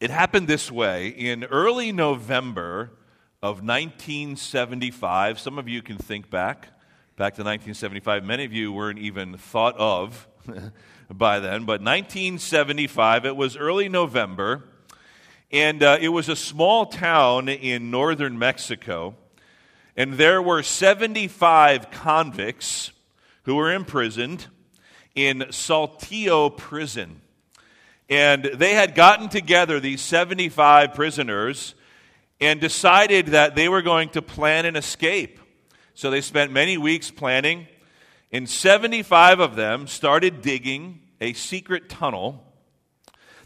It happened this way. In early November of 1975, some of you can think back to 1975. Many of you weren't even thought of by then, but 1975, it was early November, and it was a small town in northern Mexico, and there were 75 convicts who were imprisoned in Saltillo Prison. And they had gotten together, these 75 prisoners, and decided that they were going to plan an escape. So they spent many weeks planning, and 75 of them started digging a secret tunnel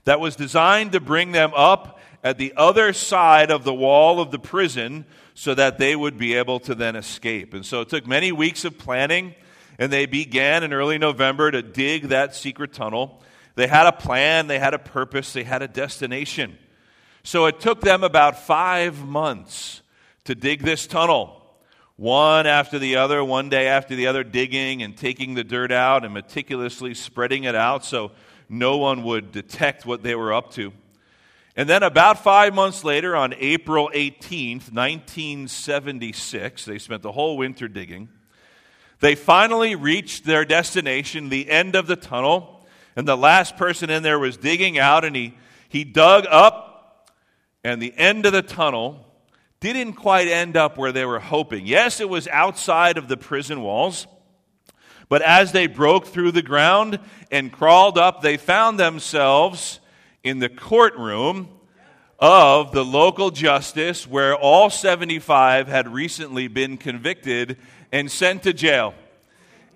that was designed to bring them up at the other side of the wall of the prison so that they would be able to then escape. And so it took many weeks of planning, and they began in early November to dig that secret tunnel. They had a plan, they had a purpose, they had a destination. So it took them about 5 months to dig this tunnel, one after the other, one day after the other, digging and taking the dirt out and meticulously spreading it out so no one would detect what they were up to. And then about 5 months later, on April 18th, 1976, they spent the whole winter digging. They finally reached their destination, the end of the tunnel. And the last person in there was digging out, and he dug up, and the end of the tunnel didn't quite end up where they were hoping. Yes, it was outside of the prison walls, but as they broke through the ground and crawled up, they found themselves in the courtroom of the local justice where all 75 had recently been convicted and sent to jail.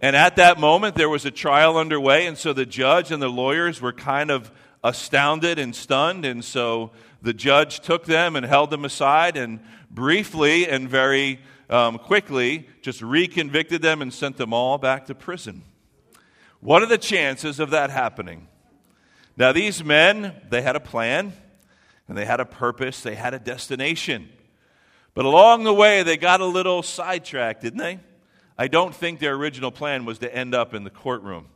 And at that moment, there was a trial underway, and so the judge and the lawyers were kind of astounded and stunned, and so the judge took them and held them aside and briefly and very quickly just reconvicted them and sent them all back to prison. What are the chances of that happening? Now, these men, they had a plan, and they had a purpose, they had a destination. But along the way, they got a little sidetracked, didn't they? I don't think their original plan was to end up in the courtroom.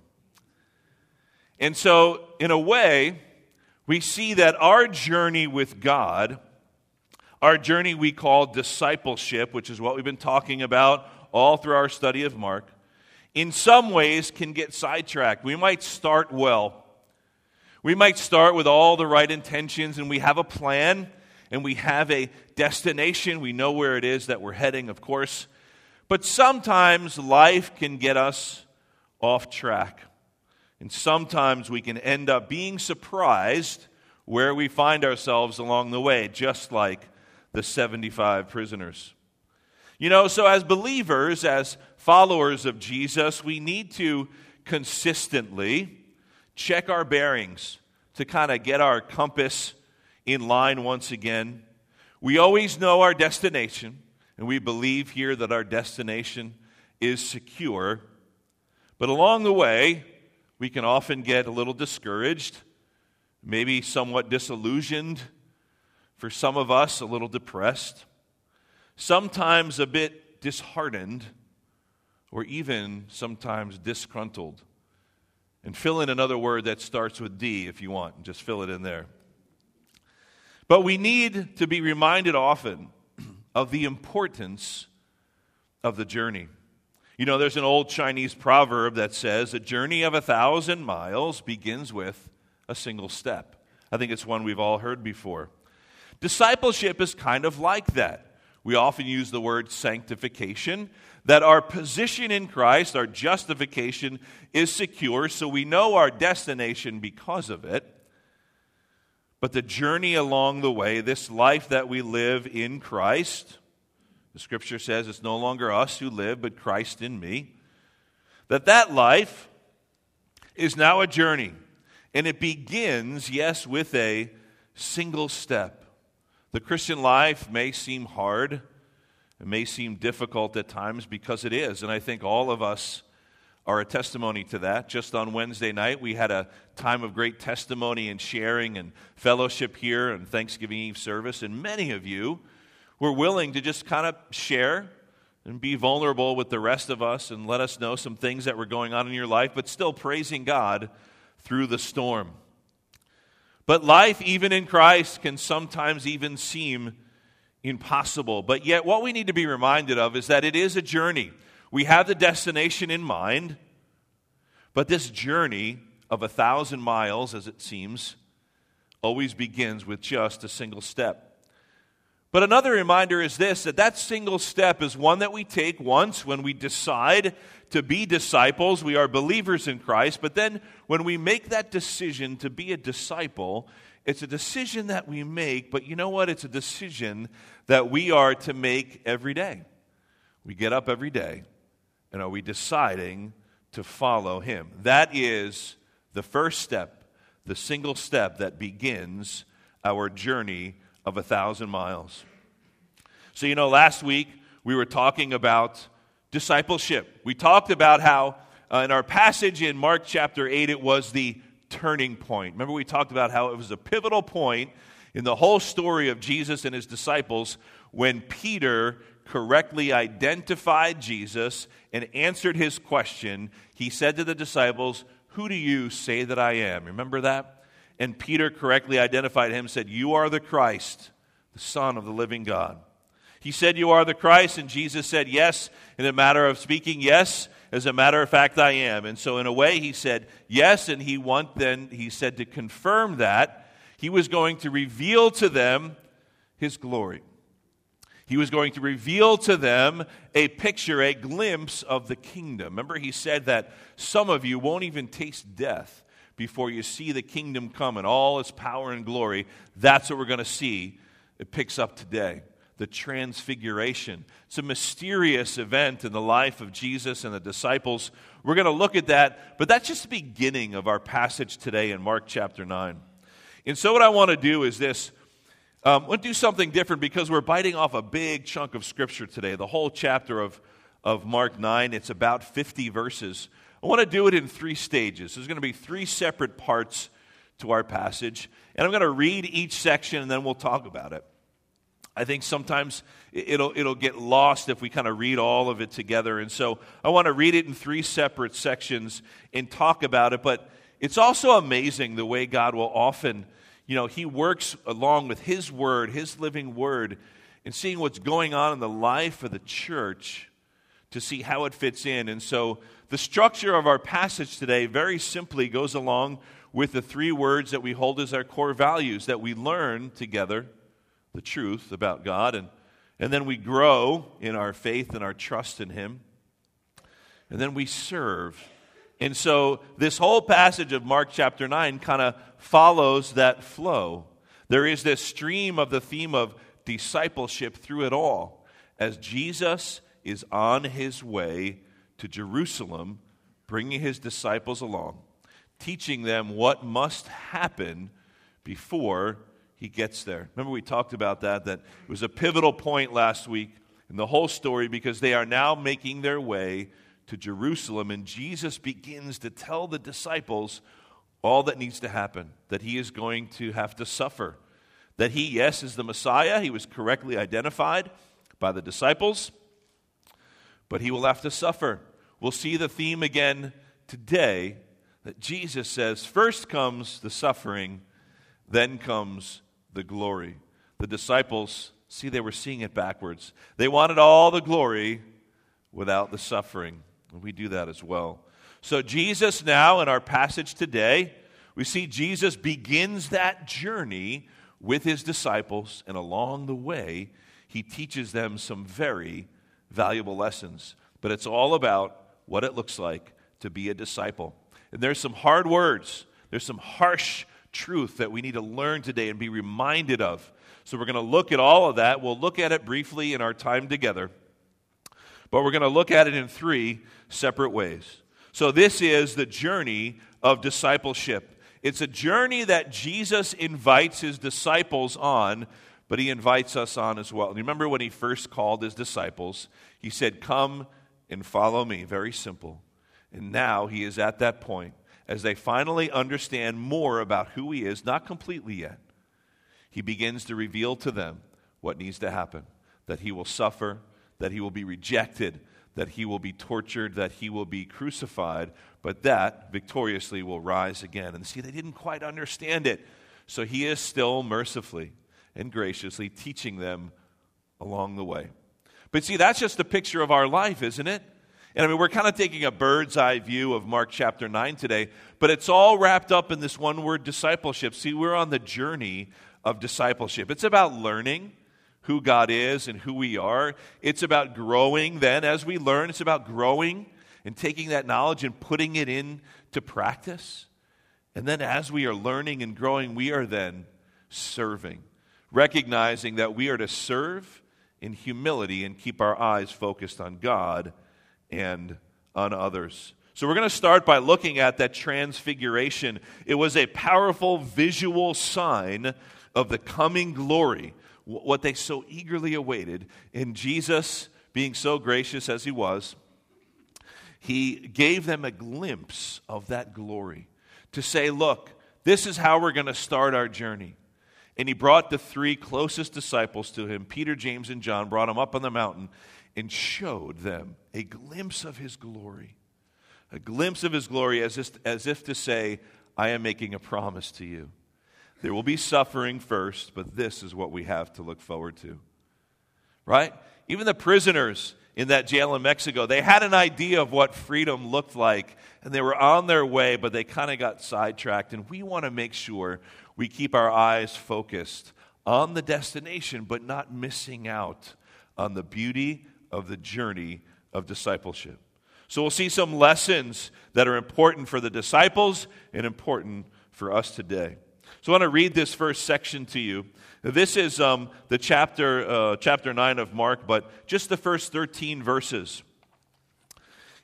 And so, in a way, we see that our journey with God, our journey we call discipleship, which is what we've been talking about all through our study of Mark, in some ways can get sidetracked. We might start well. We might start with all the right intentions, and we have a plan, and we have a destination. We know where it is that we're heading, of course. But sometimes life can get us off track. And sometimes we can end up being surprised where we find ourselves along the way, just like the 75 prisoners. You know, so as believers, as followers of Jesus, we need to consistently check our bearings to kind of get our compass in line once again. We always know our destination. And we believe here that our destination is secure. But along the way, we can often get a little discouraged, maybe somewhat disillusioned, for some of us a little depressed, sometimes a bit disheartened, or even sometimes disgruntled. And fill in another word that starts with D if you want, just fill it in there. But we need to be reminded often of the importance of the journey. You know, there's an old Chinese proverb that says, a journey of 1,000 miles begins with a single step. I think it's one we've all heard before. Discipleship is kind of like that. We often use the word sanctification, that our position in Christ, our justification, is secure, so we know our destination because of it. But the journey along the way, this life that we live in Christ, the Scripture says it's no longer us who live, but Christ in me, that life is now a journey. And it begins, yes, with a single step. The Christian life may seem hard. It may seem difficult at times because it is. And I think all of us are a testimony to that. Just on Wednesday night, we had a time of great testimony and sharing and fellowship here and Thanksgiving Eve service, and many of you were willing to just kind of share and be vulnerable with the rest of us and let us know some things that were going on in your life, but still praising God through the storm. But life, even in Christ, can sometimes even seem impossible. But yet, what we need to be reminded of is that it is a journey. We have the destination in mind, but this journey of 1,000 miles, as it seems, always begins with just a single step. But another reminder is this, that single step is one that we take once when we decide to be disciples. We are believers in Christ, but then when we make that decision to be a disciple, it's a decision that we make, but you know what? It's a decision that we are to make every day. We get up every day, and are we deciding to follow Him? That is the first step, the single step that begins our journey of 1,000 miles. So, you know, last week we were talking about discipleship. We talked about how in our passage in Mark chapter 8, it was the turning point. Remember, we talked about how it was a pivotal point in the whole story of Jesus and His disciples when Peter correctly identified Jesus and answered His question. He said to the disciples, "Who do you say that I am?" Remember that? And Peter correctly identified Him, said, "You are the Christ, the Son of the living God." He said, "You are the Christ," and Jesus said, "Yes," in a matter of speaking, "Yes, as a matter of fact, I am." And so in a way, He said, yes, and he said to confirm that, He was going to reveal to them His glory. He was going to reveal to them a picture, a glimpse of the kingdom. Remember, He said that some of you won't even taste death before you see the kingdom come and all its power and glory. That's what we're going to see. It picks up today, the transfiguration. It's a mysterious event in the life of Jesus and the disciples. We're going to look at that, but that's just the beginning of our passage today in Mark chapter 9. And so what I want to do is this. I want to do something different because we're biting off a big chunk of Scripture today, the whole chapter of Mark 9. It's about 50 verses. I want to do it in three stages. There's going to be three separate parts to our passage, and I'm going to read each section, and then we'll talk about it. I think sometimes it'll get lost if we kind of read all of it together, and so I want to read it in three separate sections and talk about it, but it's also amazing the way God will often, you know, He works along with His Word, His living Word, and seeing what's going on in the life of the church to see how it fits in. And so the structure of our passage today very simply goes along with the three words that we hold as our core values, that we learn together the truth about God, and then we grow in our faith and our trust in Him, and then we serve. And so this whole passage of Mark chapter 9 kind of follows that flow. There is this stream of the theme of discipleship through it all, as Jesus is on His way to Jerusalem, bringing His disciples along, teaching them what must happen before He gets there. Remember, we talked about that it was a pivotal point last week in the whole story because they are now making their way to Jerusalem, and Jesus begins to tell the disciples all that needs to happen, that He is going to have to suffer, that He, yes, is the Messiah. He was correctly identified by the disciples, but He will have to suffer. We'll see the theme again today that Jesus says, first comes the suffering, then comes the glory. The disciples, see, they were seeing it backwards. They wanted all the glory without the suffering. And we do that as well. So Jesus now, in our passage today, we see Jesus begins that journey with His disciples, and along the way, He teaches them some very valuable lessons, but it's all about what it looks like to be a disciple. And there's some hard words, there's some harsh truth that we need to learn today and be reminded of. So we're going to look at all of that. We'll look at it briefly in our time together, but we're going to look at it in three separate ways. So this is the journey of discipleship. It's a journey that Jesus invites His disciples on, but He invites us on as well. And remember when He first called His disciples, He said, "Come and follow Me." Very simple. And now He is at that point as they finally understand more about who He is, not completely yet. He begins to reveal to them what needs to happen, that He will suffer, that He will be rejected, that He will be tortured, that He will be crucified, but that victoriously will rise again. And see, they didn't quite understand it. So he is still mercifully and graciously teaching them along the way. But see, that's just a picture of our life, isn't it? And I mean, we're kind of taking a bird's eye view of Mark chapter 9 today, but it's all wrapped up in this one word, discipleship. See, we're on the journey of discipleship. It's about learning who God is and who we are. It's about growing then. As we learn, it's about growing and taking that knowledge and putting it into practice. And then as we are learning and growing, we are then serving, recognizing that we are to serve in humility and keep our eyes focused on God and on others. So we're going to start by looking at that transfiguration. It was a powerful visual sign of the coming glory, what they so eagerly awaited. And Jesus, being so gracious as he was, he gave them a glimpse of that glory to say, look, this is how we're going to start our journey. And he brought the three closest disciples to him, Peter, James, and John, brought them up on the mountain and showed them a glimpse of his glory. A glimpse of his glory as if to say, I am making a promise to you. There will be suffering first, but this is what we have to look forward to. Right? Even the prisoners in that jail in Mexico, they had an idea of what freedom looked like, and they were on their way, but they kind of got sidetracked. And we want to make sure we keep our eyes focused on the destination, but not missing out on the beauty of the journey of discipleship. So we'll see some lessons that are important for the disciples and important for us today. So I want to read this first section to you. This is the chapter 9 of Mark, but just the first 13 verses.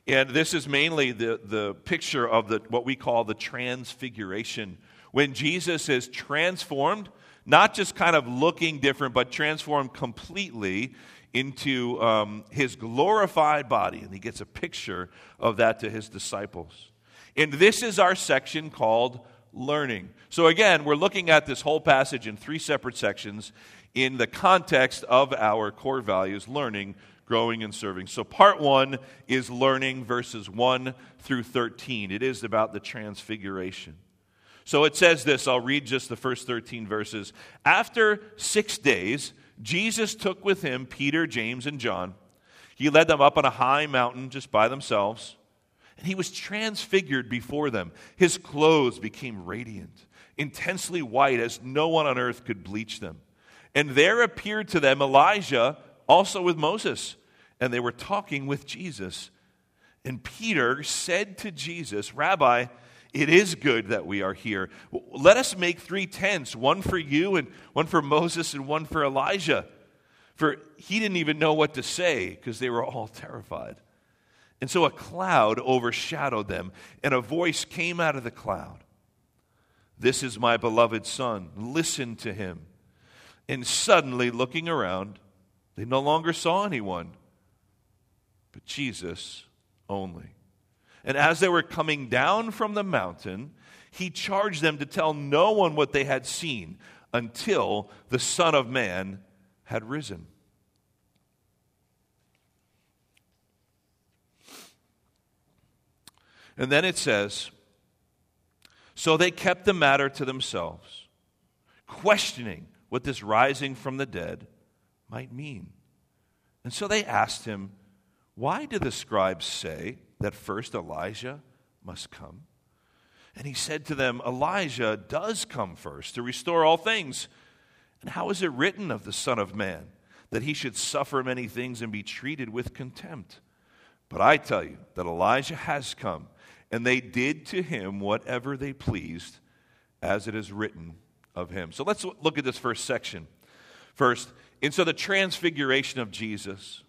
And this is mainly the picture of what we call the transfiguration. When Jesus is transformed, not just kind of looking different, but transformed completely into his glorified body. And he gets a picture of that to his disciples. And this is our section called learning. So again, we're looking at this whole passage in three separate sections in the context of our core values, learning, growing, and serving. So part one is learning, verses 1 through 13. It is about the transfiguration. So it says this, I'll read just the first 13 verses. After 6 days, Jesus took with him Peter, James, and John. He led them up on a high mountain just by themselves. And he was transfigured before them. His clothes became radiant, intensely white, as no one on earth could bleach them. And there appeared to them Elijah, also with Moses. And they were talking with Jesus. And Peter said to Jesus, Rabbi, it is good that we are here. Let us make 3 tents, one for you and one for Moses and one for Elijah. For he didn't even know what to say because they were all terrified. And so a cloud overshadowed them, and a voice came out of the cloud. This is my beloved son. Listen to him. And suddenly, looking around, they no longer saw anyone, but Jesus only. And as they were coming down from the mountain, he charged them to tell no one what they had seen until the Son of Man had risen. And then it says, so they kept the matter to themselves, questioning what this rising from the dead might mean. And so they asked him, why do the scribes say that first Elijah must come? And he said to them, Elijah does come first to restore all things. And how is it written of the Son of Man that he should suffer many things and be treated with contempt? But I tell you that Elijah has come, and they did to him whatever they pleased, as it is written of him. So let's look at this first section first. And so the transfiguration of Jesus.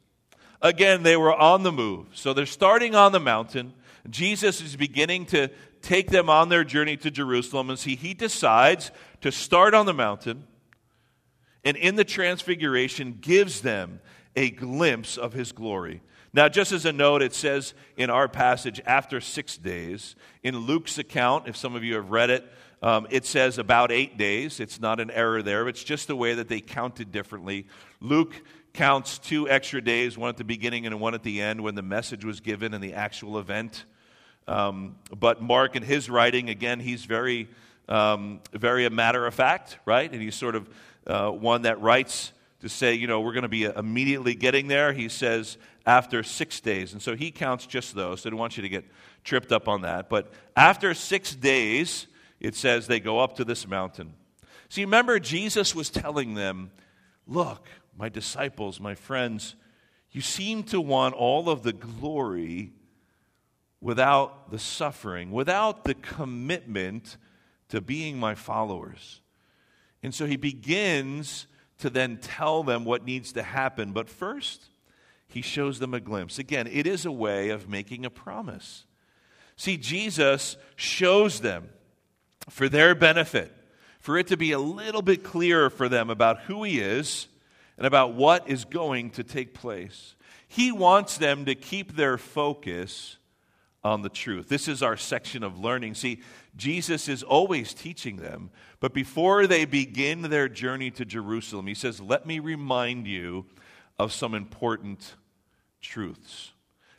Again, they were on the move. So they're starting on the mountain. Jesus is beginning to take them on their journey to Jerusalem. And see, he decides to start on the mountain, and in the transfiguration gives them a glimpse of his glory. Now, just as a note, it says in our passage, after 6 days. In Luke's account, if some of you have read it, it says about 8 days. It's not an error there. It's just the way that they counted differently. Luke counts 2 extra days, one at the beginning and one at the end, when the message was given and the actual event. But Mark, in his writing, again, he's very very a matter of fact, right? And he's sort of one that writes to say, you know, we're going to be immediately getting there. He says after 6 days. And so he counts just those. So I don't want you to get tripped up on that. But after 6 days, it says they go up to this mountain. See, remember, Jesus was telling them, look, my disciples, my friends, you seem to want all of the glory without the suffering, without the commitment to being my followers. And so he begins to then tell them what needs to happen. But first, he shows them a glimpse. Again, it is a way of making a promise. See, Jesus shows them for their benefit, for it to be a little bit clearer for them about who he is and about what is going to take place. He wants them to keep their focus on the truth. This is our section of learning. See, Jesus is always teaching them, but before they begin their journey to Jerusalem, he says, let me remind you of some important truths.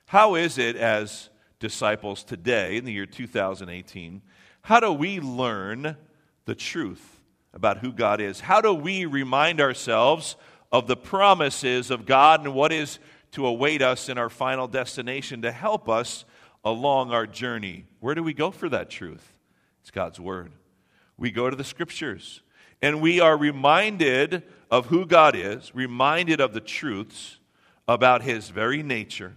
How is it as disciples today in the year 2018, how do we learn the truth about who God is? How do we remind ourselves of the promises of God and what is to await us in our final destination to help us along our journey? Where do we go for that truth? It's God's Word. We go to the Scriptures, and we are reminded of who God is, reminded of the truths about His very nature,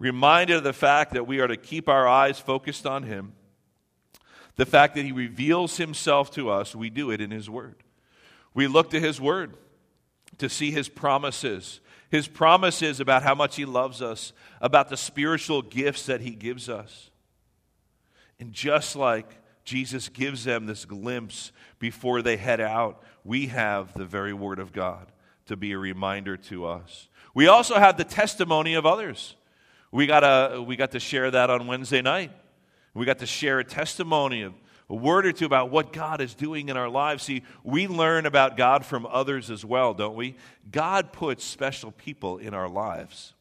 reminded of the fact that we are to keep our eyes focused on Him, the fact that He reveals Himself to us. We do it in His Word. We look to His Word to see His promises about how much He loves us, about the spiritual gifts that He gives us. And just like Jesus gives them this glimpse before they head out, we have the very Word of God to be a reminder to us. We also have the testimony of others. We got to share that on Wednesday night. We got to share a testimony of a word or two about what God is doing in our lives. See, we learn about God from others as well, don't we? God puts special people in our lives,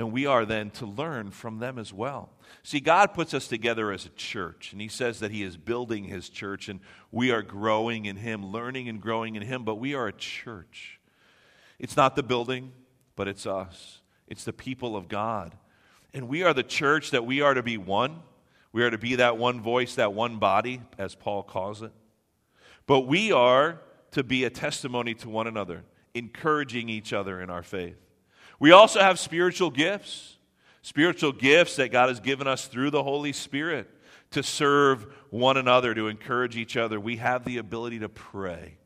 and we are then to learn from them as well. See, God puts us together as a church, and He says that He is building His church, and we are growing in Him, learning and growing in Him, but we are a church. It's not the building, but it's us. It's the people of God. And we are the church that we are to be one. We are to be that one voice, that one body, as Paul calls it. But we are to be a testimony to one another, encouraging each other in our faith. We also have spiritual gifts that God has given us through the Holy Spirit to serve one another, to encourage each other. We have the ability to pray.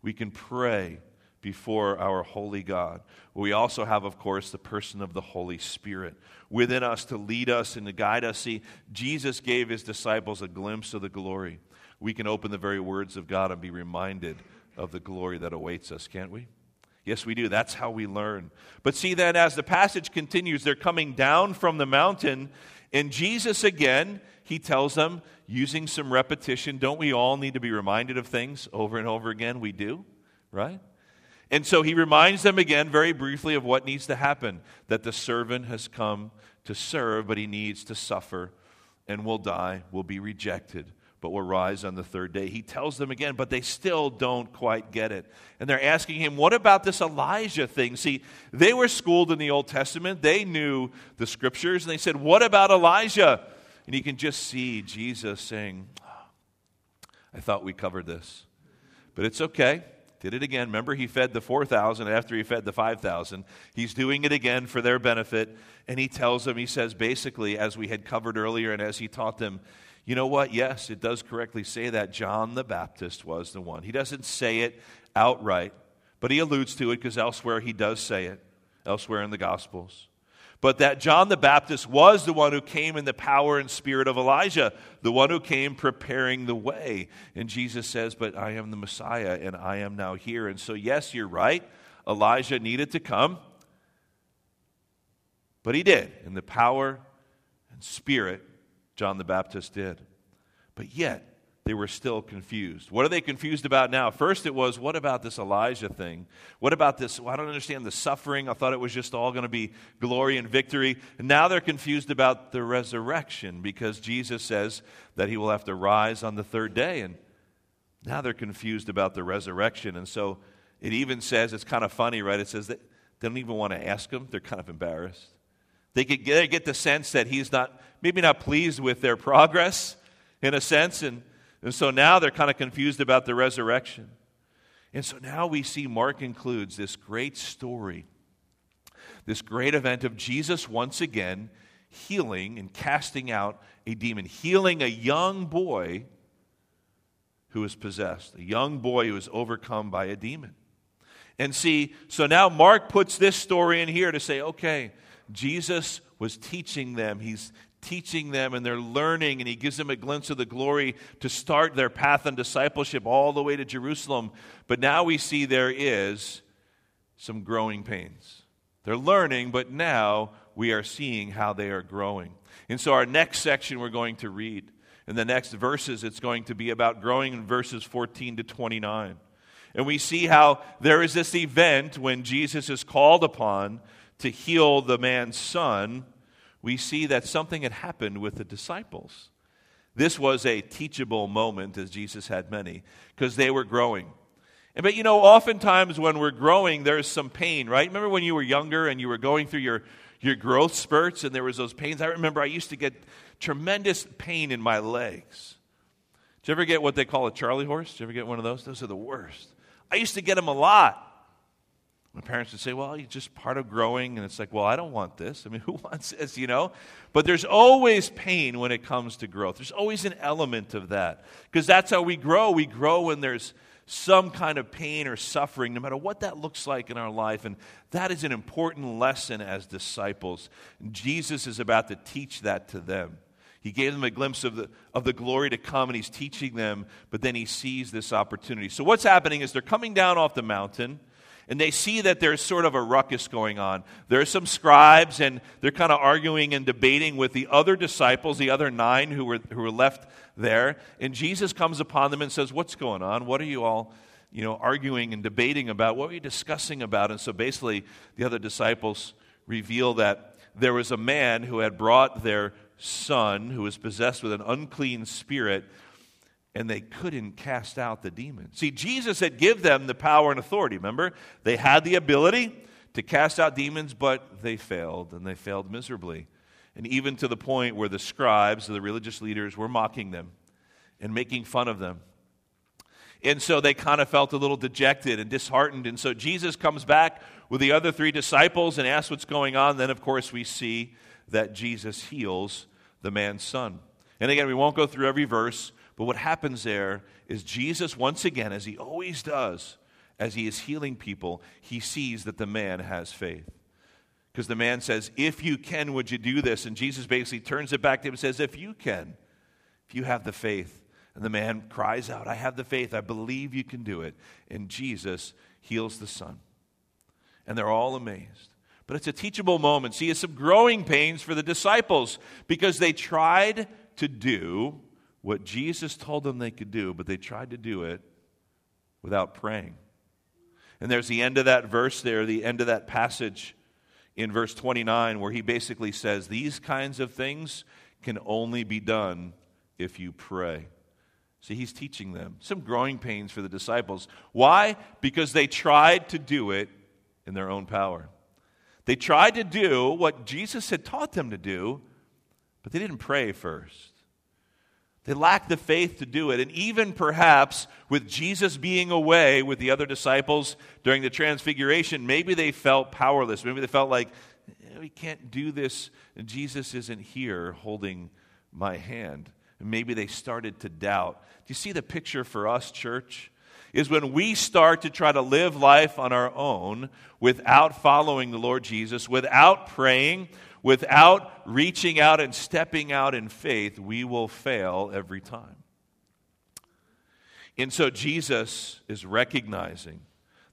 We can pray before our holy God. We also have, of course, the person of the Holy Spirit within us to lead us and to guide us. See, Jesus gave His disciples a glimpse of the glory. We can open the very words of God and be reminded of the glory that awaits us, can't we? Yes, we do. That's how we learn. But see, then, as the passage continues, they're coming down from the mountain, and Jesus, again, He tells them, using some repetition, don't we all need to be reminded of things over and over again? We do, right? And so He reminds them again very briefly of what needs to happen, that the servant has come to serve, but he needs to suffer and will die, will be rejected, but will rise on the third day. He tells them again, but they still don't quite get it. And they're asking Him, what about this Elijah thing? See, they were schooled in the Old Testament. They knew the Scriptures, and they said, what about Elijah? And you can just see Jesus saying, I thought we covered this, but it's okay. Did it again. Remember, He fed the 4,000 after He fed the 5,000. He's doing it again for their benefit. And He tells them, He says, basically, as we had covered earlier and as He taught them, you know what? Yes, it does correctly say that John the Baptist was the one. He doesn't say it outright, but he alludes to it because elsewhere he does say it, elsewhere in the Gospels. But that John the Baptist was the one who came in the power and spirit of Elijah, the one who came preparing the way. And Jesus says, but I am the Messiah, and I am now here. And so, yes, you're right, Elijah needed to come, but he did. In the power and spirit, John the Baptist did. But yet, they were still confused. What are they confused about now? First it was, what about this Elijah thing? What about this, well, I don't understand the suffering. I thought it was just all going to be glory and victory. And now they're confused about the resurrection because Jesus says that he will have to rise on the third day. And now they're confused about the resurrection. And so it even says, it's kind of funny, right? It says that they don't even want to ask him. They're kind of embarrassed. They get the sense that he's not, maybe not pleased with their progress in a sense, and so now they're kind of confused about the resurrection. And so now we see Mark includes this great story, this great event of Jesus once again healing and casting out a demon, healing a young boy who is possessed, a young boy who is overcome by a demon. And see, so now Mark puts this story in here to say, okay, Jesus was teaching them. He's teaching them and they're learning, and he gives them a glimpse of the glory to start their path in discipleship all the way to Jerusalem. But now we see there is some growing pains. They're learning, but now we are seeing how they are growing. And so our next section we're going to read. In the next verses, it's going to be about growing in verses 14 to 29. And we see how there is this event when Jesus is called upon to heal the man's son. We see that something had happened with the disciples. This was a teachable moment, as Jesus had many, because they were growing. But you know, oftentimes when we're growing, there's some pain, right? Remember when you were younger and you were going through your growth spurts and there was those pains? I remember I used to get tremendous pain in my legs. Did you ever get what they call a Charlie horse? Did you ever get one of those? Those are the worst. I used to get them a lot. My parents would say, well, you're just part of growing. And it's like, well, I don't want this. I mean, who wants this, you know? But there's always pain when it comes to growth. There's always an element of that because that's how we grow. We grow when there's some kind of pain or suffering, no matter what that looks like in our life. And that is an important lesson as disciples. Jesus is about to teach that to them. He gave them a glimpse of the glory to come, and he's teaching them, but then he sees this opportunity. So what's happening is they're coming down off the mountain, and they see that there's sort of a ruckus going on. There are some scribes, and they're kind of arguing and debating with the other disciples, the other nine who were left there. And Jesus comes upon them and says, what's going on? What are you all, you know, arguing and debating about? What are you discussing about? And so basically the other disciples reveal that there was a man who had brought their son who was possessed with an unclean spirit, and they couldn't cast out the demon. See, Jesus had given them the power and authority, remember? They had the ability to cast out demons, but they failed, and they failed miserably. And even to the point where the scribes, the religious leaders, were mocking them and making fun of them. And so they kind of felt a little dejected and disheartened. And so Jesus comes back with the other three disciples and asks what's going on. Then, of course, we see that Jesus heals the man's son. And again, we won't go through every verse, but what happens there is Jesus, once again, as he always does, as he is healing people, he sees that the man has faith. Because the man says, if you can, would you do this? And Jesus basically turns it back to him and says, if you can, if you have the faith. And the man cries out, I have the faith. I believe you can do it. And Jesus heals the son. And they're all amazed. But it's a teachable moment. See, it's some growing pains for the disciples because they tried to do what Jesus told them they could do, but they tried to do it without praying. And there's the end of that verse there, the end of that passage in verse 29, where he basically says, these kinds of things can only be done if you pray. See, he's teaching them some growing pains for the disciples. Why? Because they tried to do it in their own power. They tried to do what Jesus had taught them to do, but they didn't pray first. They lacked the faith to do it. And even perhaps with Jesus being away with the other disciples during the transfiguration, maybe they felt powerless. Maybe they felt like, we can't do this. Jesus isn't here holding my hand. And maybe they started to doubt. Do you see the picture for us, church? Is when we start to try to live life on our own without following the Lord Jesus, without praying, without reaching out and stepping out in faith, we will fail every time. And so Jesus is recognizing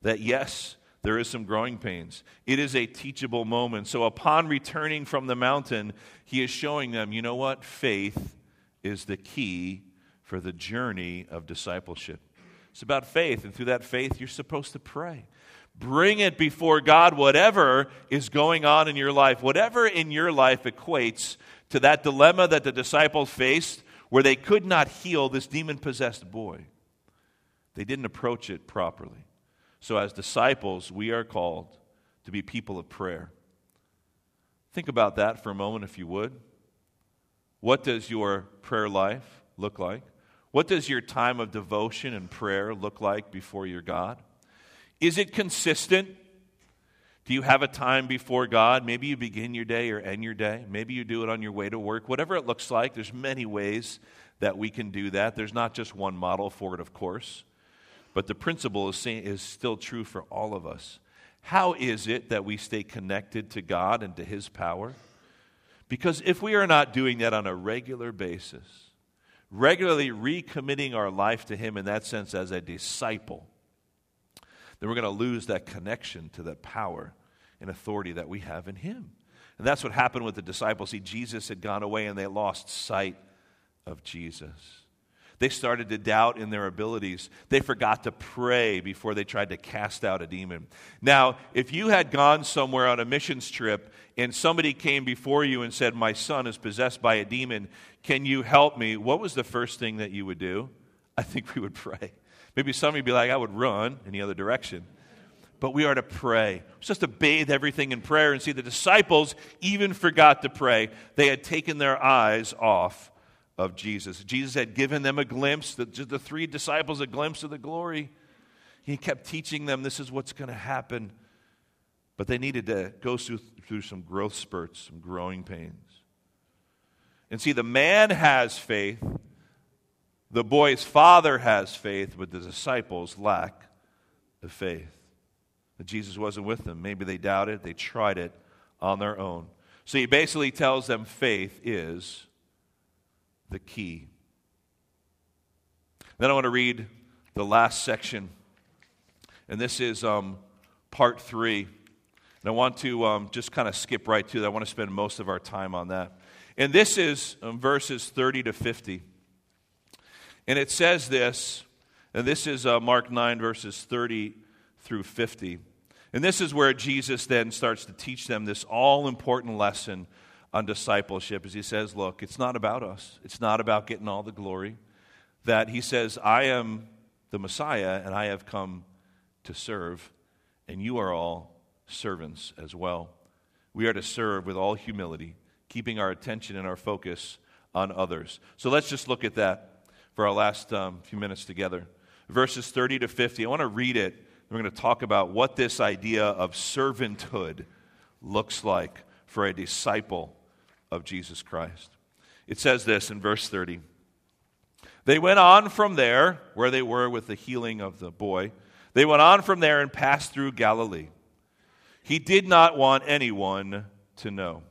that, yes, there is some growing pains. It is a teachable moment. So upon returning from the mountain, he is showing them, you know what? Faith is the key for the journey of discipleship. It's about faith, and through that faith, you're supposed to pray. Bring it before God, whatever is going on in your life. Whatever in your life equates to that dilemma that the disciples faced where they could not heal this demon-possessed boy. They didn't approach it properly. So as disciples, we are called to be people of prayer. Think about that for a moment, if you would. What does your prayer life look like? What does your time of devotion and prayer look like before your God? Is it consistent? Do you have a time before God? Maybe you begin your day or end your day. Maybe you do it on your way to work. Whatever it looks like, there's many ways that we can do that. There's not just one model for it, of course. But the principle is still true for all of us. How is it that we stay connected to God and to His power? Because if we are not doing that on a regular basis, regularly recommitting our life to Him in that sense as a disciple, then we're going to lose that connection to that power and authority that we have in Him. And that's what happened with the disciples. See, Jesus had gone away and they lost sight of Jesus. They started to doubt in their abilities. They forgot to pray before they tried to cast out a demon. Now, if you had gone somewhere on a missions trip and somebody came before you and said, "My son is possessed by a demon, can you help me?" What was the first thing that you would do? I think we would pray. Maybe some of you would be like, "I would run in the other direction." But we are to pray. It's just to bathe everything in prayer. And see, the disciples even forgot to pray. They had taken their eyes off of Jesus. Jesus had given them a glimpse, the three disciples a glimpse of the glory. He kept teaching them this is what's going to happen. But they needed to go through some growth spurts, some growing pains. And see, the man has faith. The boy's father has faith, but the disciples lack the faith. That Jesus wasn't with them. Maybe they doubted. They tried it on their own. So he basically tells them faith is the key. Then I want to read the last section. And this is part 3. And I want to just kind of skip right to that. I want to spend most of our time on that. And this is verses 30 to 50. And it says this, and this is Mark 9, verses 30 through 50. And this is where Jesus then starts to teach them this all-important lesson on discipleship. As he says, look, it's not about us. It's not about getting all the glory. That he says, I am the Messiah, and I have come to serve, and you are all servants as well. We are to serve with all humility, keeping our attention and our focus on others. So let's just look at that for our last few minutes together. Verses 30 to 50, I want to read it. We're going to talk about what this idea of servanthood looks like for a disciple of Jesus Christ. It says this in verse 30. They went on from there, where they were with the healing of the boy. They went on from there and passed through Galilee. He did not want anyone to know.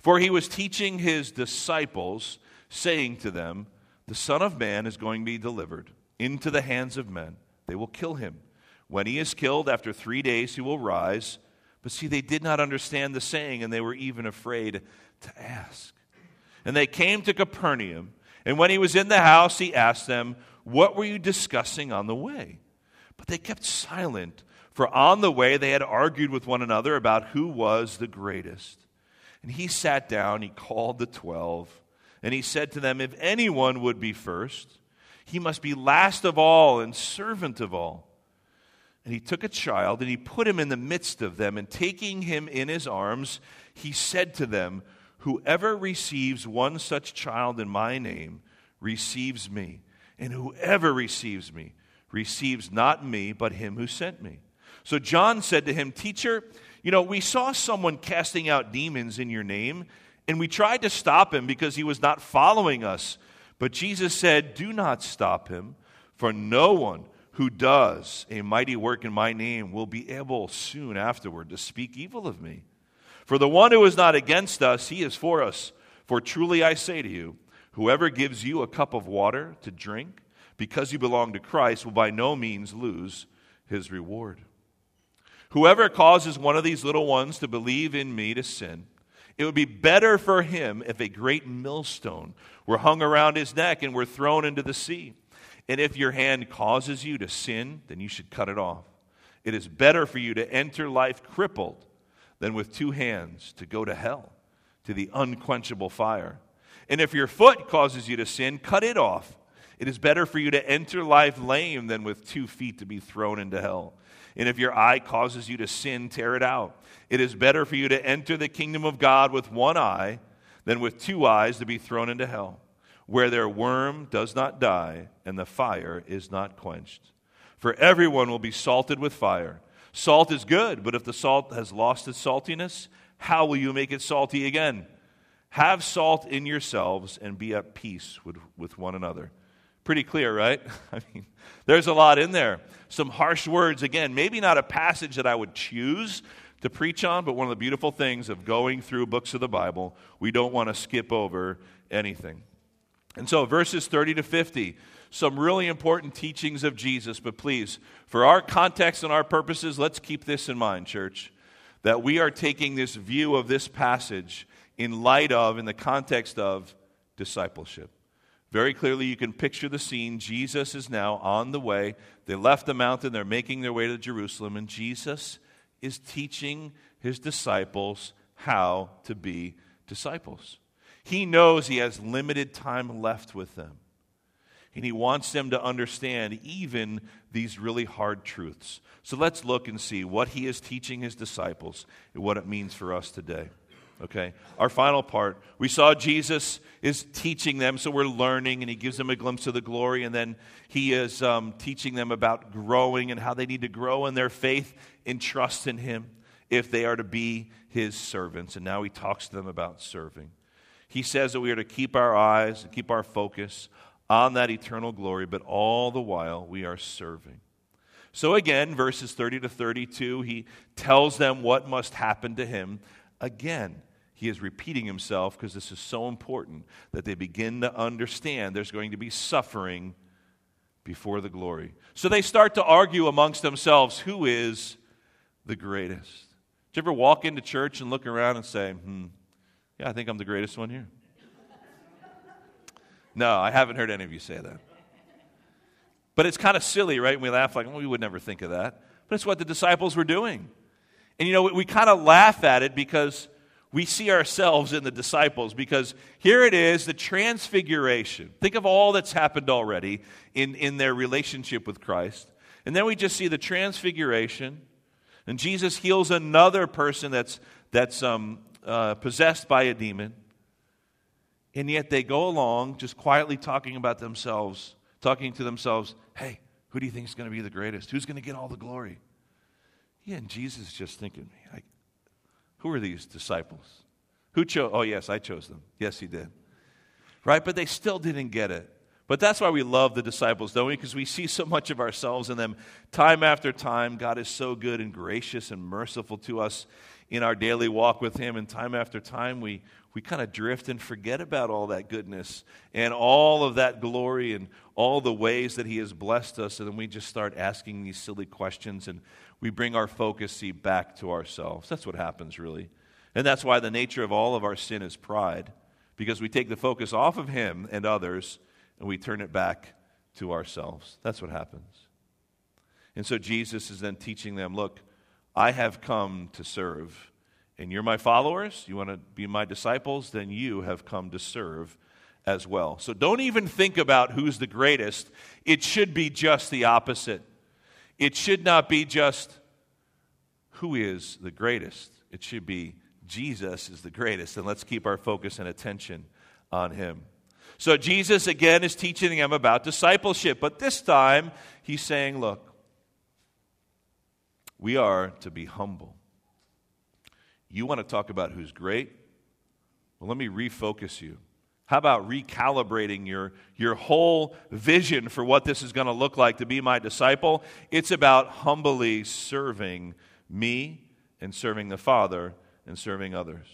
For he was teaching his disciples, saying to them, the Son of Man is going to be delivered into the hands of men. They will kill him. When he is killed, after 3 days he will rise. But see, they did not understand the saying, and they were even afraid to ask. And they came to Capernaum, and when he was in the house, he asked them, what were you discussing on the way? But they kept silent, for on the way they had argued with one another about who was the greatest. And he sat down, he called the 12, and he said to them, if anyone would be first, he must be last of all and servant of all. And he took a child and he put him in the midst of them, and taking him in his arms, he said to them, whoever receives one such child in my name receives me, and whoever receives me receives not me, but him who sent me. So John said to him, teacher, we saw someone casting out demons in your name, and we tried to stop him because he was not following us. But Jesus said, do not stop him, for no one who does a mighty work in my name will be able soon afterward to speak evil of me. For the one who is not against us, he is for us. For truly I say to you, whoever gives you a cup of water to drink, because you belong to Christ, will by no means lose his reward. Whoever causes one of these little ones to believe in me to sin, It would be better for him if a great millstone were hung around his neck and were thrown into the sea. And if your hand causes you to sin, then you should cut it off. It is better for you to enter life crippled than with two hands to go to hell, to the unquenchable fire. And if your foot causes you to sin, cut it off. It is better for you to enter life lame than with 2 feet to be thrown into hell. And if your eye causes you to sin, tear it out. It is better for you to enter the kingdom of God with one eye than with 2 eyes to be thrown into hell, where their worm does not die and the fire is not quenched. For everyone will be salted with fire. Salt is good, but if the salt has lost its saltiness, how will you make it salty again? Have salt in yourselves and be at peace with one another. Pretty clear, right? I mean, there's a lot in there. Some harsh words, again, maybe not a passage that I would choose to preach on, but one of the beautiful things of going through books of the Bible, we don't want to skip over anything. And so verses 30 to 50, some really important teachings of Jesus, but please, for our context and our purposes, let's keep this in mind, church, that we are taking this view of this passage in light of, in the context of discipleship. Very clearly, you can picture the scene. Jesus is now on the way. They left the mountain. They're making their way to Jerusalem, and Jesus is teaching his disciples how to be disciples. He knows he has limited time left with them, and he wants them to understand even these really hard truths. So let's look and see what he is teaching his disciples and what it means for us today. Okay, our final part, we saw Jesus is teaching them, so we're learning, and he gives them a glimpse of the glory, and then he is teaching them about growing and how they need to grow in their faith and trust in him if they are to be his servants. And now he talks to them about serving. He says that we are to keep our eyes and keep our focus on that eternal glory, but all the while we are serving. So again, verses 30 to 32, he tells them what must happen to him. Again, he is repeating himself because this is so important that they begin to understand there's going to be suffering before the glory. So they start to argue amongst themselves who is the greatest. Did you ever walk into church and look around and say, yeah, I think I'm the greatest one here? No, I haven't heard any of you say that. But it's kind of silly, right? And we laugh like, we would never think of that. But it's what the disciples were doing. And, you know, we kind of laugh at it because we see ourselves in the disciples, because here it is, the transfiguration. Think of all that's happened already in their relationship with Christ. And then we just see the transfiguration, and Jesus heals another person that's possessed by a demon. And yet they go along just quietly talking to themselves, hey, who do you think is going to be the greatest? Who's going to get all the glory? Yeah, and Jesus is just thinking, like, who are these disciples? Who chose? Oh, yes, I chose them. Yes, he did. Right? But they still didn't get it. But that's why we love the disciples, don't we? Because we see so much of ourselves in them time after time. God is so good and gracious and merciful to us in our daily walk with him. And time after time, we kind of drift and forget about all that goodness and all of that glory and all the ways that he has blessed us. And then we just start asking these silly questions, and we bring our focus, see, back to ourselves. That's what happens, really. And that's why the nature of all of our sin is pride, because we take the focus off of him and others, and we turn it back to ourselves. That's what happens. And so Jesus is then teaching them, look, I have come to serve. And you're my followers, you want to be my disciples, then you have come to serve as well. So don't even think about who's the greatest. It should be just the opposite. It should not be just who is the greatest. It should be Jesus is the greatest, and let's keep our focus and attention on him. So Jesus, again, is teaching them about discipleship, but this time he's saying, look, we are to be humble. You want to talk about who's great? Well, let me refocus you. How about recalibrating your whole vision for what this is going to look like to be my disciple? It's about humbly serving me and serving the Father and serving others.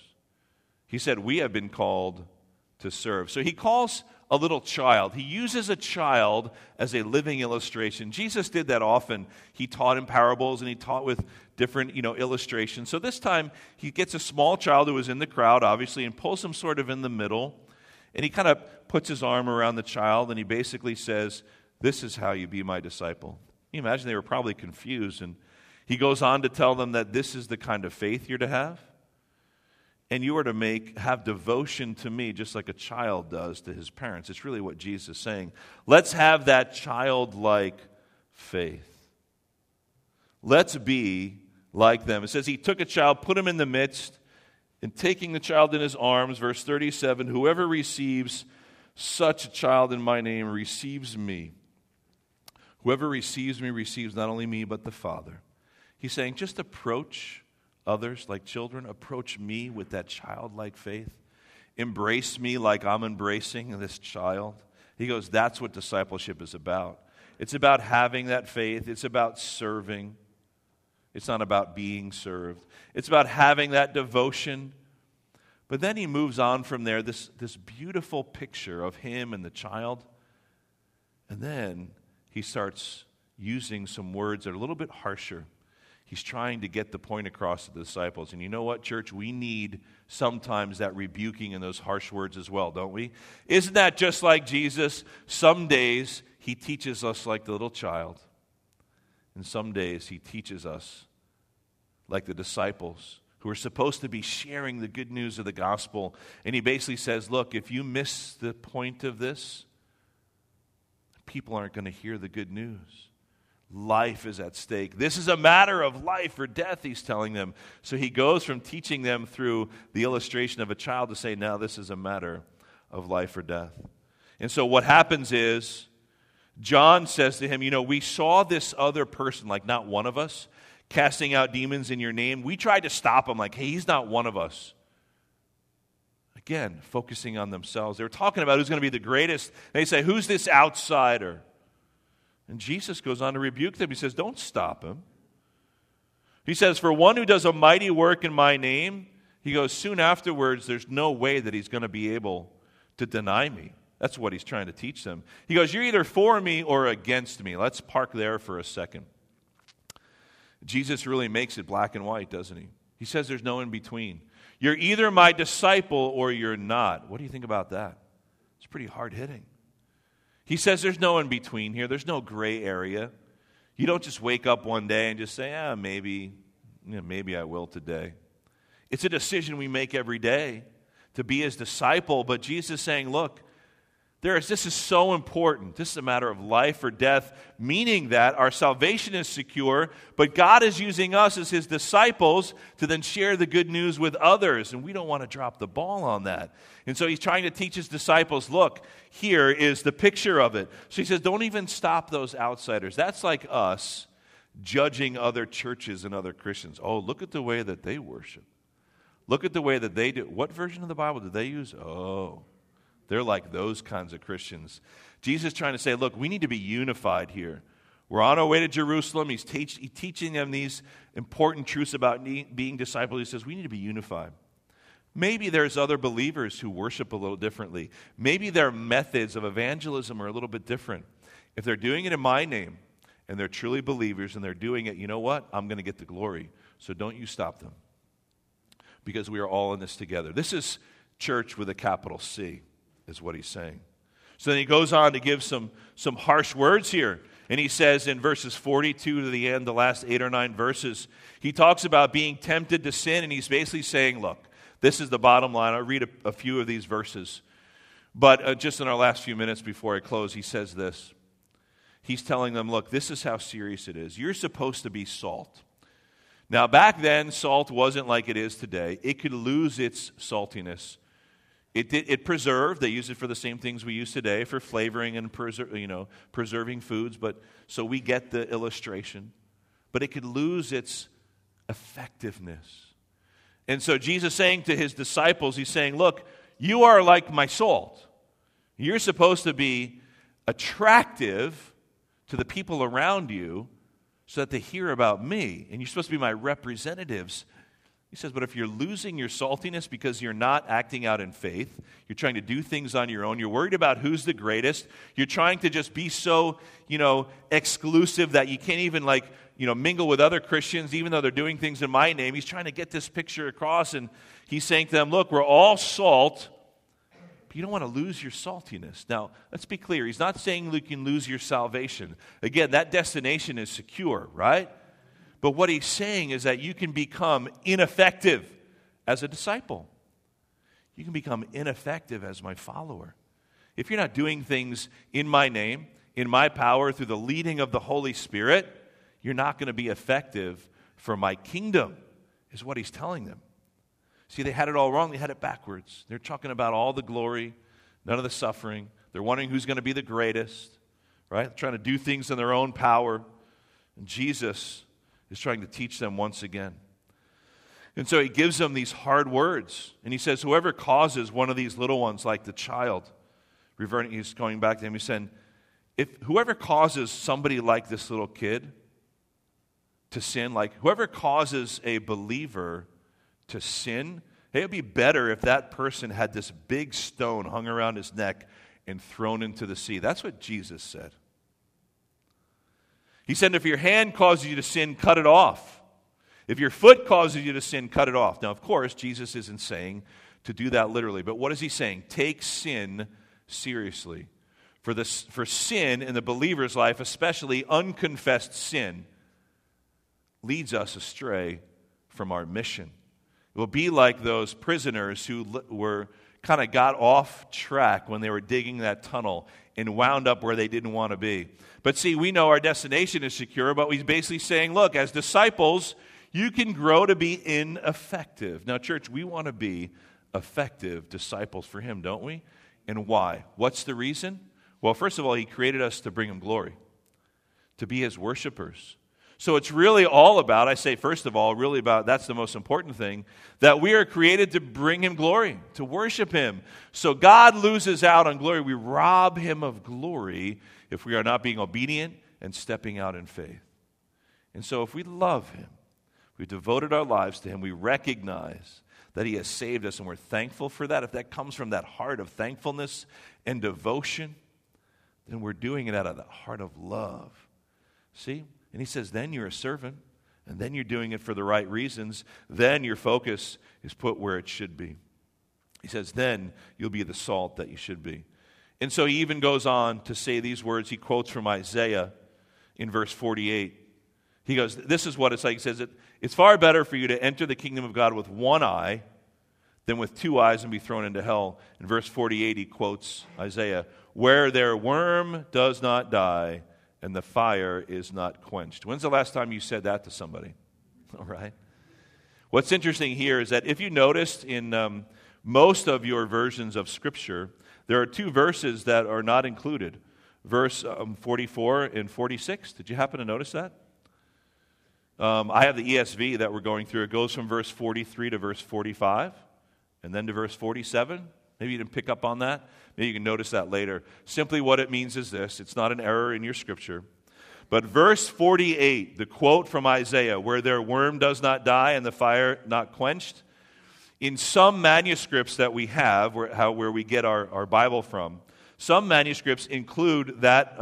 He said, we have been called to serve. So he calls a little child. He uses a child as a living illustration. Jesus did that often. He taught in parables and he taught with different, illustrations. So this time he gets a small child who was in the crowd, obviously, and pulls him sort of in the middle. And he kind of puts his arm around the child and he basically says, "This is how you be my disciple." You imagine they were probably confused. And he goes on to tell them that this is the kind of faith you're to have. And you are to have devotion to me just like a child does to his parents. It's really what Jesus is saying. Let's have that childlike faith. Let's be like them. It says he took a child, put him in the midst, and taking the child in his arms, verse 37, whoever receives such a child in my name receives me. Whoever receives me receives not only me but the Father. He's saying just approach others like children, approach me with that childlike faith. Embrace me like I'm embracing this child. He goes, that's what discipleship is about. It's about having that faith. It's about serving. It's not about being served. It's about having that devotion. But then he moves on from there, this beautiful picture of him and the child. And then he starts using some words that are a little bit harsher. He's trying to get the point across to the disciples. And you know what, church? We need sometimes that rebuking and those harsh words as well, don't we? Isn't that just like Jesus? Some days he teaches us like the little child. And some days he teaches us like the disciples who are supposed to be sharing the good news of the gospel. And he basically says, look, if you miss the point of this, people aren't going to hear the good news. Life is at stake. This is a matter of life or death, he's telling them. So he goes from teaching them through the illustration of a child to say, now this is a matter of life or death. And so what happens is, John says to him, we saw this other person, like not one of us, casting out demons in your name. We tried to stop him, like, hey, he's not one of us. Again, focusing on themselves. They were talking about who's going to be the greatest. They say, who's this outsider? And Jesus goes on to rebuke them. He says, don't stop him. He says, for one who does a mighty work in my name, he goes, soon afterwards, there's no way that he's going to be able to deny me. That's what he's trying to teach them. He goes, you're either for me or against me. Let's park there for a second. Jesus really makes it black and white, doesn't he? He says there's no in between. You're either my disciple or you're not. What do you think about that? It's pretty hard-hitting. He says there's no in between here. There's no gray area. You don't just wake up one day and just say, maybe I will today. It's a decision we make every day to be his disciple. But Jesus is saying, look, this is so important. This is a matter of life or death, meaning that our salvation is secure, but God is using us as his disciples to then share the good news with others, and we don't want to drop the ball on that. And so he's trying to teach his disciples, look, here is the picture of it. So he says, don't even stop those outsiders. That's like us judging other churches and other Christians. Oh, look at the way that they worship. Look at the way that they do. What version of the Bible did they use? Oh, they're like those kinds of Christians. Jesus is trying to say, look, we need to be unified here. We're on our way to Jerusalem. He's teaching them these important truths about being disciples. He says, we need to be unified. Maybe there's other believers who worship a little differently. Maybe their methods of evangelism are a little bit different. If they're doing it in my name and they're truly believers and they're doing it, you know what? I'm going to get the glory. So don't you stop them because we are all in this together. This is church with a capital C. is what he's saying. So then he goes on to give some harsh words here. And he says in verses 42 to the end, the last 8 or 9 verses, he talks about being tempted to sin. And he's basically saying, look, this is the bottom line. I'll read a few of these verses. But just in our last few minutes before I close, he says this. He's telling them, look, this is how serious it is. You're supposed to be salt. Now, back then, salt wasn't like it is today. It could lose its saltiness. It preserved. They use it for the same things we use today, for flavoring and preserving foods. But so we get the illustration. But it could lose its effectiveness. And so Jesus is saying to his disciples, he's saying, look, you are like my salt. You're supposed to be attractive to the people around you so that they hear about me. And you're supposed to be my representatives. He says, but if you're losing your saltiness because you're not acting out in faith, you're trying to do things on your own, you're worried about who's the greatest, you're trying to just be so, exclusive that you can't even mingle with other Christians, even though they're doing things in my name. He's trying to get this picture across, and he's saying to them, look, we're all salt, but you don't want to lose your saltiness. Now, let's be clear. He's not saying you can lose your salvation. Again, that destination is secure, right? But what he's saying is that you can become ineffective as a disciple. You can become ineffective as my follower. If you're not doing things in my name, in my power, through the leading of the Holy Spirit, you're not going to be effective for my kingdom, is what he's telling them. See, they had it all wrong. They had it backwards. They're talking about all the glory, none of the suffering. They're wondering who's going to be the greatest, right? They're trying to do things in their own power. And Jesus is trying to teach them once again. And so he gives them these hard words. And he says, whoever causes one of these little ones, like the child, reverting, he's going back to him, he's saying, if whoever causes somebody like this little kid to sin, like whoever causes a believer to sin, it would be better if that person had this big stone hung around his neck and thrown into the sea. That's what Jesus said. He said, if your hand causes you to sin, cut it off. If your foot causes you to sin, cut it off. Now, of course, Jesus isn't saying to do that literally, but what is he saying? Take sin seriously. For sin in the believer's life, especially unconfessed sin, leads us astray from our mission. It will be like those prisoners who were kind of got off track when they were digging that tunnel and wound up where they didn't want to be. But see, we know our destination is secure, but he's basically saying, look, as disciples, you can grow to be ineffective. Now, church, we want to be effective disciples for him, don't we? And why? What's the reason? Well, first of all, he created us to bring him glory, to be his worshipers. So it's really all about, I say first of all, really about, that's the most important thing, that we are created to bring him glory, to worship him. So God loses out on glory. We rob him of glory if we are not being obedient and stepping out in faith. And so if we love him, we've devoted our lives to him, we recognize that he has saved us, and we're thankful for that. If that comes from that heart of thankfulness and devotion, then we're doing it out of that heart of love. See? And he says, then you're a servant, and then you're doing it for the right reasons. Then your focus is put where it should be. He says, then you'll be the salt that you should be. And so he even goes on to say these words. He quotes from Isaiah in verse 48. He goes, this is what it's like. He says, it's far better for you to enter the kingdom of God with one eye than with two eyes and be thrown into hell. In verse 48, he quotes Isaiah, where their worm does not die, and the fire is not quenched. When's the last time you said that to somebody? All right. What's interesting here is that if you noticed in most of your versions of Scripture, there are two verses that are not included. Verse 44 and 46. Did you happen to notice that? I have the ESV that we're going through. It goes from verse 43 to verse 45 and then to verse 47. Maybe you didn't pick up on that. Maybe you can notice that later. Simply what it means is this. It's not an error in your scripture. But verse 48, the quote from Isaiah, where their worm does not die and the fire not quenched. In some manuscripts that we have, where we get our Bible from, some manuscripts include that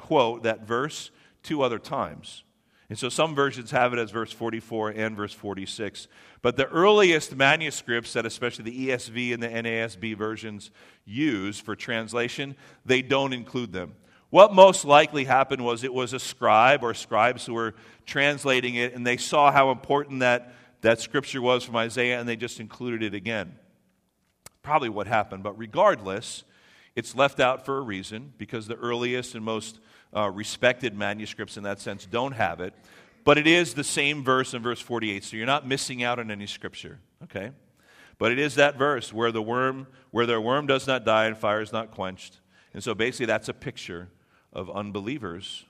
quote, that verse, two other times. And so some versions have it as verse 44 and verse 46. But the earliest manuscripts that especially the ESV and the NASB versions use for translation, they don't include them. What most likely happened was it was a scribe or scribes who were translating it, and they saw how important that scripture was from Isaiah, and they just included it again. Probably what happened. But regardless, it's left out for a reason, because the earliest and most respected manuscripts in that sense don't have it, but it is the same verse in verse 48, so you're not missing out on any scripture, okay? But it is that verse, where their worm does not die and fire is not quenched. And so basically that's a picture of unbelievers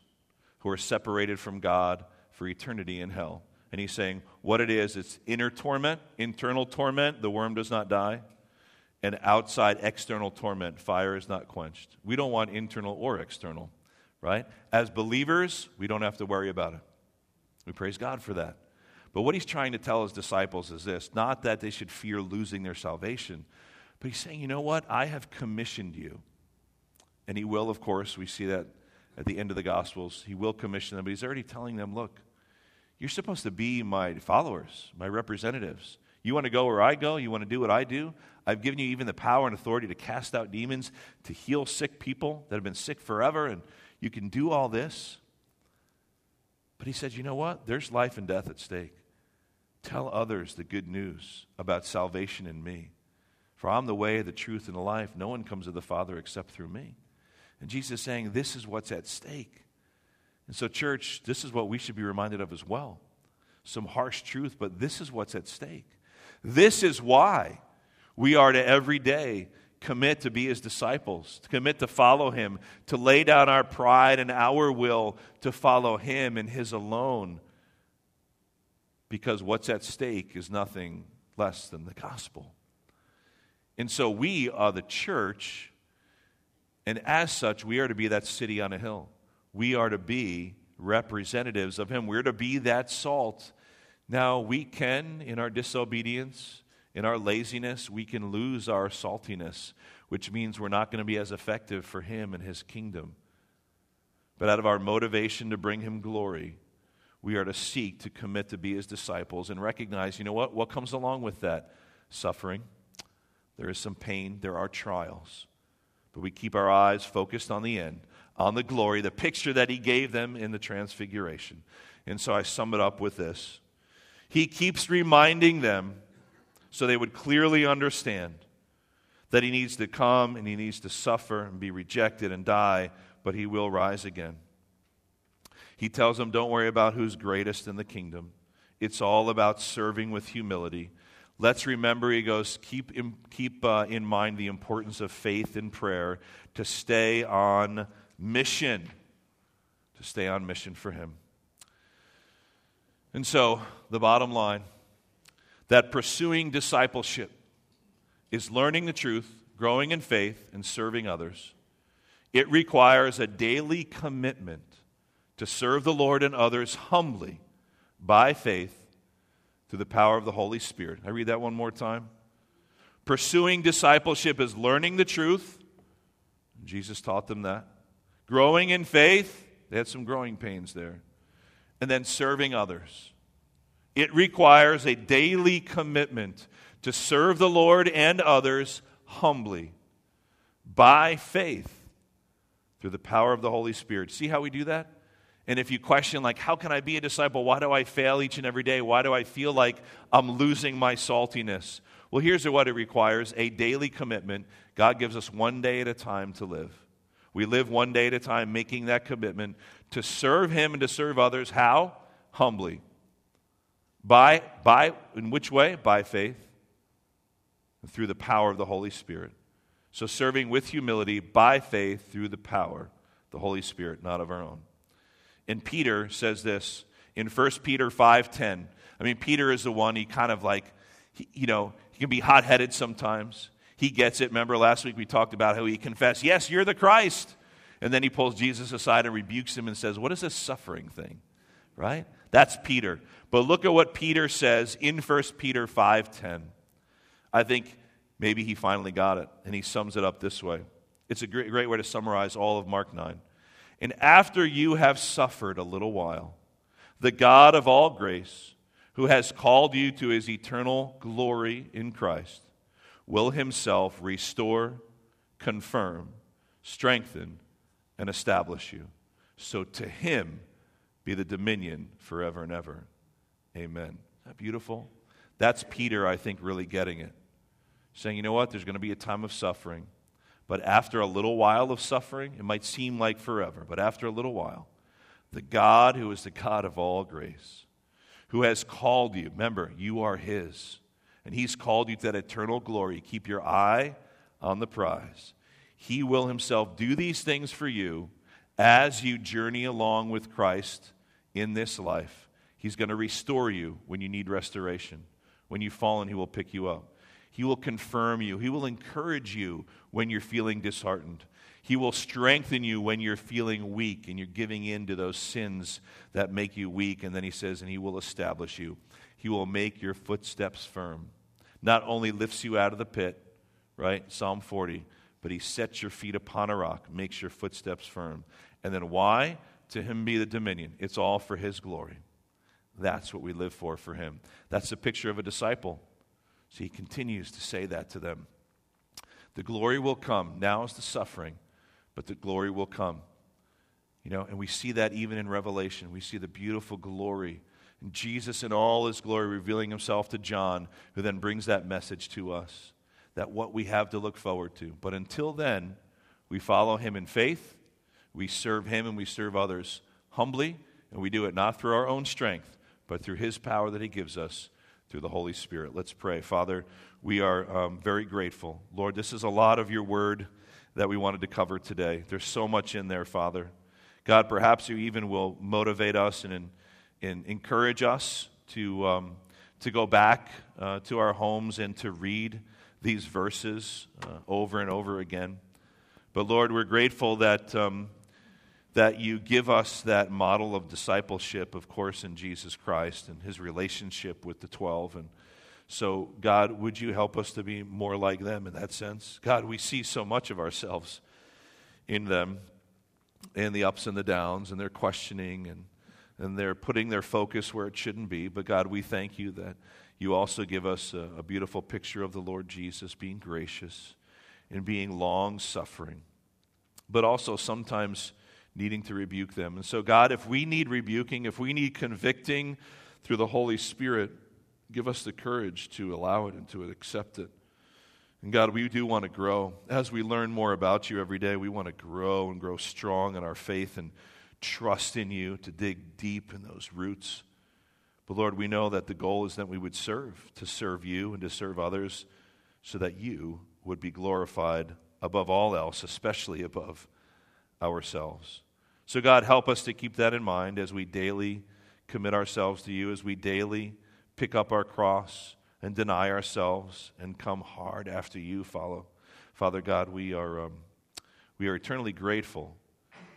who are separated from God for eternity in hell. And he's saying what it is, it's inner torment, internal torment, the worm does not die, and outside external torment, fire is not quenched. We don't want internal or external. Right? As believers, we don't have to worry about it. We praise God for that. But what he's trying to tell his disciples is this, not that they should fear losing their salvation, but he's saying, you know what, I have commissioned you. And he will, of course, we see that at the end of the Gospels, he will commission them, but he's already telling them, look, you're supposed to be my followers, my representatives. You want to go where I go? You want to do what I do? I've given you even the power and authority to cast out demons, to heal sick people that have been sick forever, and you can do all this. But he says, you know what? There's life and death at stake. Tell others the good news about salvation in me. For I'm the way, the truth, and the life. No one comes to the Father except through me. And Jesus is saying, this is what's at stake. And so, church, this is what we should be reminded of as well. Some harsh truth, but this is what's at stake. This is why we are to every day commit to be his disciples, to commit to follow him, to lay down our pride and our will to follow him and his alone. Because what's at stake is nothing less than the gospel. And so we are the church, and as such, we are to be that city on a hill. We are to be representatives of him. We're to be that salt. Now, we can, in our disobedience, in our laziness, we can lose our saltiness, which means we're not going to be as effective for him and his kingdom. But out of our motivation to bring him glory, we are to seek to commit to be his disciples and recognize, you know what comes along with that? Suffering. There is some pain. There are trials. But we keep our eyes focused on the end, on the glory, the picture that he gave them in the transfiguration. And so I sum it up with this. He keeps reminding them so they would clearly understand that he needs to come and he needs to suffer and be rejected and die, but he will rise again. He tells them, don't worry about who's greatest in the kingdom. It's all about serving with humility. Let's remember, he goes, keep in mind the importance of faith and prayer to stay on mission, for him. And so, the bottom line, that pursuing discipleship is learning the truth, growing in faith, and serving others. It requires a daily commitment to serve the Lord and others humbly by faith through the power of the Holy Spirit. I read that one more time. Pursuing discipleship is learning the truth. Jesus taught them that. Growing in faith. They had some growing pains there. And then serving others. It requires a daily commitment to serve the Lord and others humbly by faith through the power of the Holy Spirit. See how we do that? And if you question, like, how can I be a disciple? Why do I fail each and every day? Why do I feel like I'm losing my saltiness? Well, here's what it requires, a daily commitment. God gives us one day at a time to live. We live one day at a time, making that commitment to serve him and to serve others. How? Humbly. By in which way? By faith. And through the power of the Holy Spirit. So serving with humility, by faith, through the power, the Holy Spirit, not of our own. And Peter says this in 1 Peter 5:10. I mean, Peter is the one, he kind of like, he can be hot-headed sometimes. He gets it. Remember last week we talked about how he confessed, yes, you're the Christ. And then he pulls Jesus aside and rebukes him and says, what is this suffering thing? Right? That's Peter. But look at what Peter says in 1 Peter 5:10. I think maybe he finally got it, and he sums it up this way. It's a great way to summarize all of Mark 9. And after you have suffered a little while, the God of all grace, who has called you to his eternal glory in Christ, will himself restore, confirm, strengthen, and establish you. So to him be the dominion forever and ever. Amen. Isn't that beautiful? That's Peter, I think, really getting it. Saying, you know what, there's going to be a time of suffering, but after a little while of suffering, it might seem like forever, but after a little while, the God who is the God of all grace, who has called you, remember, you are his, and he's called you to that eternal glory. Keep your eye on the prize. He will himself do these things for you as you journey along with Christ in this life. He's going to restore you when you need restoration. When you've fallen, he will pick you up. He will confirm you. He will encourage you when you're feeling disheartened. He will strengthen you when you're feeling weak and you're giving in to those sins that make you weak. And then he says, and he will establish you. He will make your footsteps firm. Not only lifts you out of the pit, right, Psalm 40, but he sets your feet upon a rock, makes your footsteps firm. And then why? To him be the dominion. It's all for his glory. That's what we live for him. That's the picture of a disciple. So he continues to say that to them. The glory will come. Now is the suffering. But the glory will come, you know, and we see that even in Revelation. We see the beautiful glory, and Jesus in all his glory revealing himself to John, who then brings that message to us, that what we have to look forward to. But until then, we follow him in faith, we serve him and we serve others humbly, and we do it not through our own strength, but through his power that he gives us through the Holy Spirit. Let's pray. Father, we are very grateful. Lord, this is a lot of your word that we wanted to cover today. There's so much in there, Father. God, perhaps you even will motivate us and encourage us to go back to our homes and to read these verses over and over again. But Lord, we're grateful that that you give us that model of discipleship, of course, in Jesus Christ and his relationship with the 12. And so, God, would you help us to be more like them in that sense? God, we see so much of ourselves in them, and the ups and the downs, and their questioning, and they're putting their focus where it shouldn't be. But, God, we thank you that you also give us a beautiful picture of the Lord Jesus being gracious and being long-suffering, but also sometimes needing to rebuke them. And so, God, if we need rebuking, if we need convicting through the Holy Spirit, give us the courage to allow it and to accept it. And God, we do want to grow. As we learn more about you every day, we want to grow and grow strong in our faith and trust in you to dig deep in those roots. But Lord, we know that the goal is that we would serve, to serve you and to serve others so that you would be glorified above all else, especially above ourselves. So God, help us to keep that in mind as we daily commit ourselves to you, as we daily pick up our cross and deny ourselves and come hard after you, Father God, we are eternally grateful.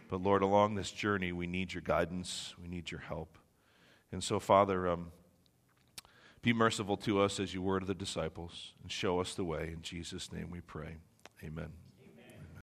But Lord, along this journey, we need your guidance. We need your help. And so, Father, be merciful to us as you were to the disciples and show us the way. In Jesus' name we pray. Amen.